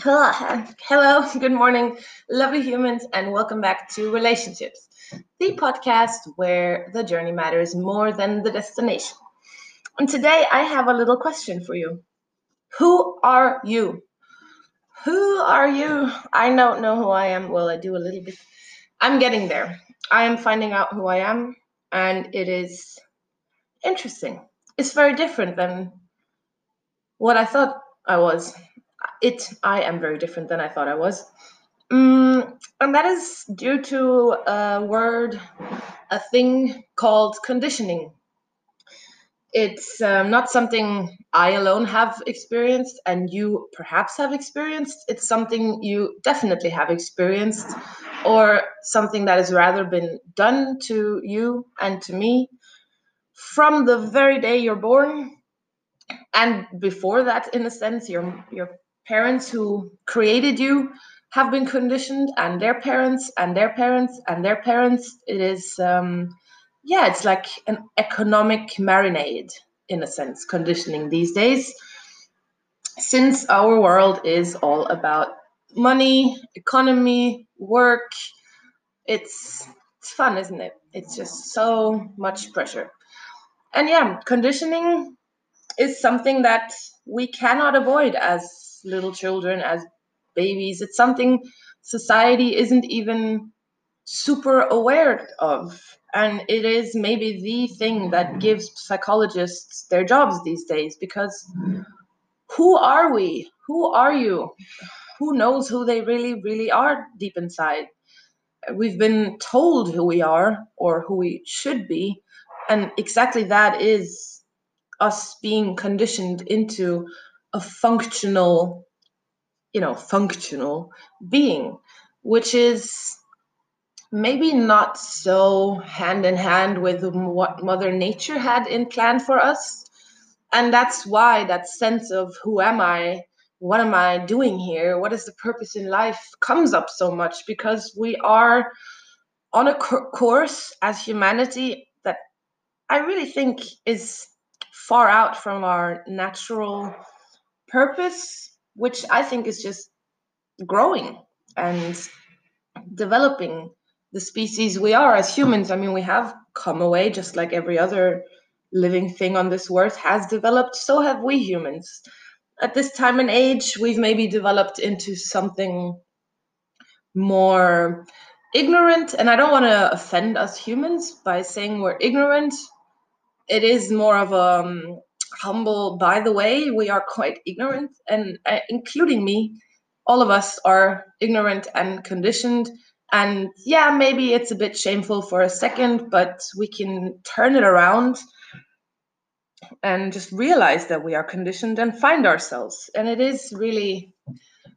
Hello, good morning, lovely humans, and welcome back to Relationships, the podcast where the journey matters more than the destination. And today I have a little question for you. Who are you? Who are you? I don't know who I am. Well, I do a little bit. I'm getting there. I am finding out who I am, and it is interesting. It's very different than what I thought I was. I am very different than I thought I was. And that is due to a thing called conditioning. It's not something I alone have experienced and you perhaps have experienced. It's something you definitely have experienced, or something that has rather been done to you and to me from the very day you're born. And before that, in a sense, your parents who created you have been conditioned, and their parents, and their parents, and their parents. It is, it's like an economic marinade, in a sense, conditioning these days. Since our world is all about money, economy, work, it's fun, isn't it? It's just so much pressure. And conditioning is something that we cannot avoid as little children, as babies. It's something society isn't even super aware of. And it is maybe the thing that gives psychologists their jobs these days, because who are we? Who are you? Who knows who they really, really are deep inside? We've been told who we are or who we should be. And exactly that is us being conditioned into a functional being, which is maybe not so hand in hand with what Mother Nature had in plan for us. And that's why that sense of who am I, what am I doing here, what is the purpose in life comes up so much, because we are on a course as humanity that I really think is far out from our natural purpose, which I think is just growing and developing the species we are as humans. I mean, we have come away just like every other living thing on this earth has developed. So have we humans. At this time and age, we've maybe developed into something more ignorant. And I don't want to offend us humans by saying we're ignorant. It is more of a humble, by the way, we are quite ignorant, and including me, all of us are ignorant and conditioned. And maybe it's a bit shameful for a second, but we can turn it around and just realize that we are conditioned and find ourselves. And it is really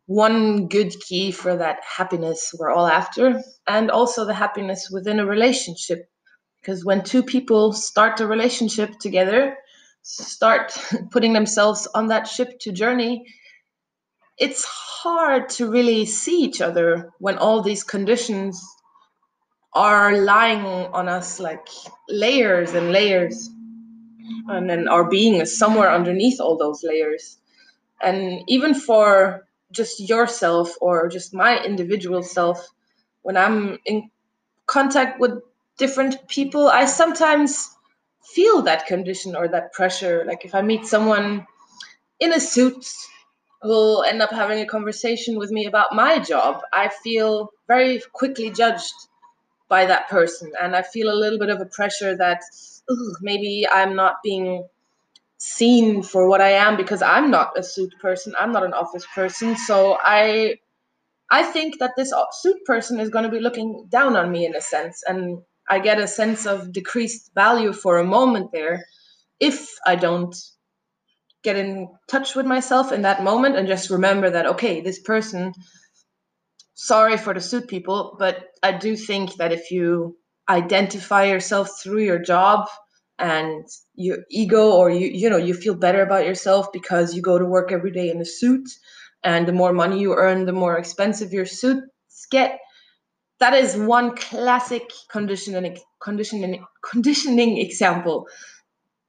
one good key for that happiness we're all after, and also the happiness within a relationship. Because when two people start a relationship together, start putting themselves on that ship to journey, it's hard to really see each other when all these conditions are lying on us like layers and layers. And then our being is somewhere underneath all those layers. And even for just yourself or just my individual self, when I'm in contact with different people, I sometimes feel that condition or that pressure. Like if I meet someone in a suit who'll end up having a conversation with me about my job, I feel very quickly judged by that person. And I feel a little bit of a pressure that maybe I'm not being seen for what I am, because I'm not a suit person. I'm not an office person. So I think that this suit person is going to be looking down on me in a sense. And I get a sense of decreased value for a moment there if I don't get in touch with myself in that moment and just remember that, okay, this person, sorry for the suit people, but I do think that if you identify yourself through your job and your ego, or you feel better about yourself because you go to work every day in a suit, and the more money you earn, the more expensive your suits get. That is one classic conditioning example,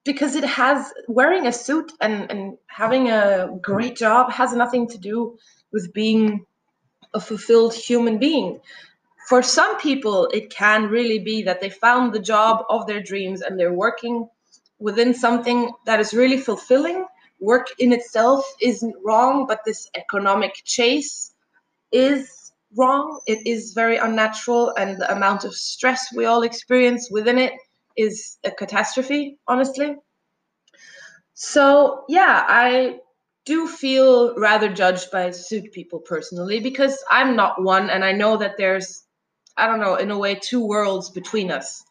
because it has wearing a suit and having a great job has nothing to do with being a fulfilled human being. For some people, it can really be that they found the job of their dreams and they're working within something that is really fulfilling. Work in itself isn't wrong, but this economic chase is wrong. It is very unnatural, and the amount of stress we all experience within it is a catastrophe, honestly. So yeah, I do feel rather judged by suit people personally, because I'm not one, and I know that there's, I don't know, in a way, two worlds between us.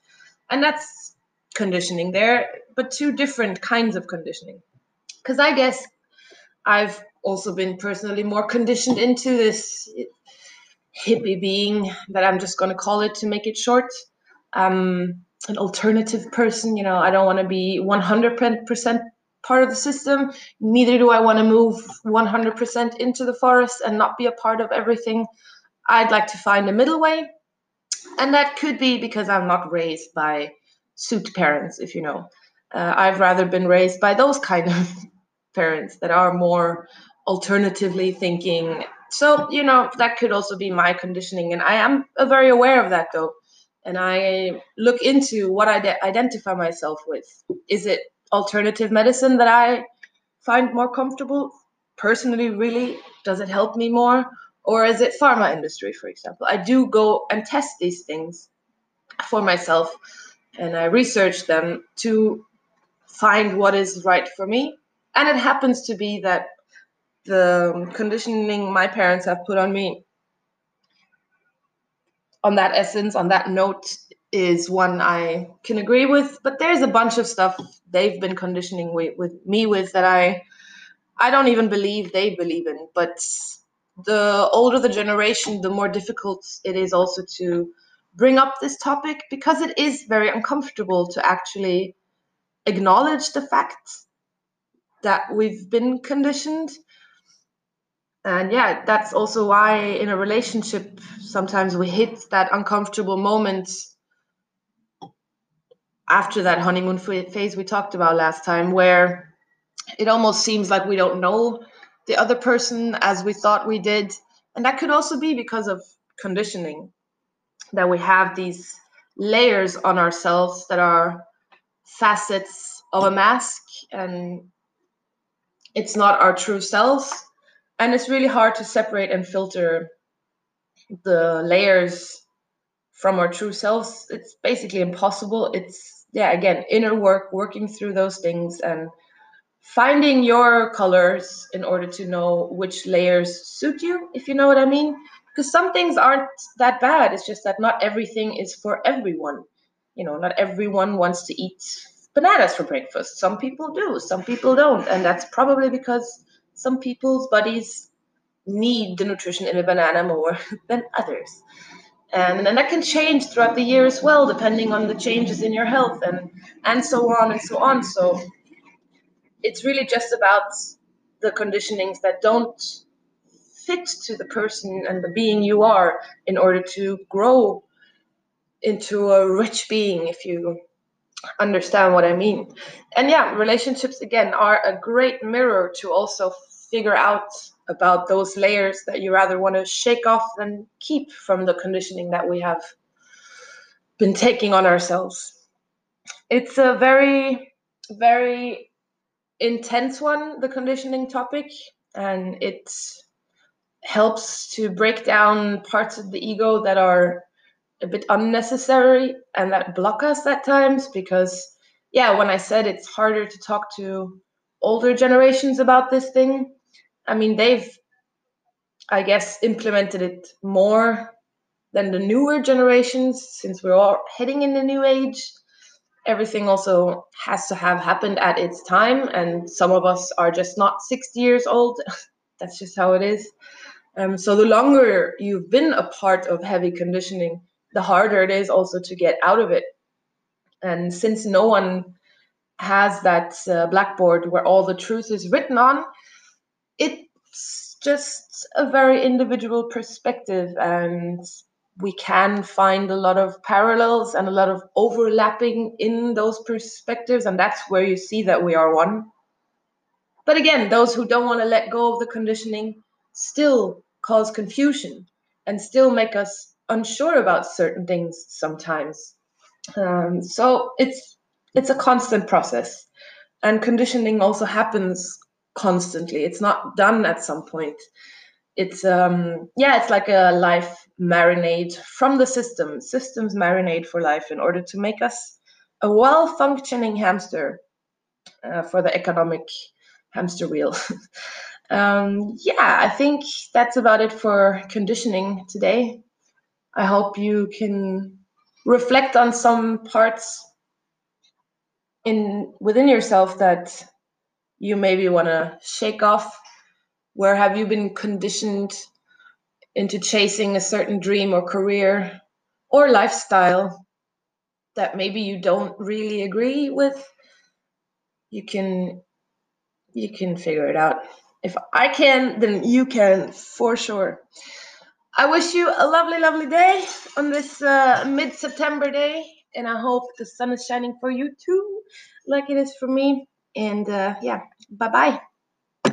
And that's conditioning there, but two different kinds of conditioning. Because I guess I've also been personally more conditioned into this hippie being that I'm just going to call it to make it short. An alternative person, you know, I don't want to be 100% part of the system. Neither do I want to move 100% into the forest and not be a part of everything. I'd like to find a middle way. And that could be because I'm not raised by suit parents, if you know. I've rather been raised by those kind of parents that are more alternatively thinking. So, you know, that could also be my conditioning. And I am very aware of that, though. And I look into what I identify myself with. Is it alternative medicine that I find more comfortable? Personally, really, does it help me more? Or is it pharma industry, for example? I do go and test these things for myself, and I research them to find what is right for me. And it happens to be that the conditioning my parents have put on me, on that essence, on that note, is one I can agree with. But there's a bunch of stuff they've been conditioning with me that I don't even believe they believe in. But the older the generation, the more difficult it is also to bring up this topic, because it is very uncomfortable to actually acknowledge the fact that we've been conditioned. And yeah, that's also why in a relationship, sometimes we hit that uncomfortable moment after that honeymoon phase we talked about last time, where it almost seems like we don't know the other person as we thought we did. And that could also be because of conditioning, that we have these layers on ourselves that are facets of a mask, and it's not our true selves. And it's really hard to separate and filter the layers from our true selves. It's basically impossible. It's, yeah, again, inner work, working through those things and finding your colors in order to know which layers suit you, if you know what I mean. Because some things aren't that bad. It's just that not everything is for everyone. You know, not everyone wants to eat bananas for breakfast. Some people do, some people don't. And that's probably because some people's bodies need the nutrition in a banana more than others. And that can change throughout the year as well, depending on the changes in your health and so on and so on. So it's really just about the conditionings that don't fit to the person and the being you are in order to grow into a rich being, if you understand what I mean. And yeah, relationships, again, are a great mirror to also figure out about those layers that you rather want to shake off than keep from the conditioning that we have been taking on ourselves. It's a very, very intense one, the conditioning topic, and it helps to break down parts of the ego that are a bit unnecessary and that block us at times. Because yeah, when I said it's harder to talk to older generations about this thing, I mean, they've, I guess, implemented it more than the newer generations, since we're all heading in the new age. Everything also has to have happened at its time, and some of us are just not 60 years old. That's just how it is. So the longer you've been a part of heavy conditioning, the harder it is also to get out of it. And since no one has that blackboard where all the truth is written on, it's just a very individual perspective, and we can find a lot of parallels and a lot of overlapping in those perspectives, and that's where you see that we are one. But again, those who don't want to let go of the conditioning still cause confusion and still make us unsure about certain things sometimes. So it's a constant process, and conditioning also happens constantly. It's not done at some point. It's it's like a life marinade from the system. Systems marinade for life in order to make us a well-functioning hamster for the economic hamster wheel. I think that's about it for conditioning today. I hope you can reflect on some parts within yourself that you maybe want to shake off. Where have you been conditioned into chasing a certain dream or career or lifestyle that maybe you don't really agree with? You can figure it out. If I can, then you can for sure. I wish you a lovely, lovely day on this mid-September day, and I hope the sun is shining for you too, like it is for me. And bye-bye.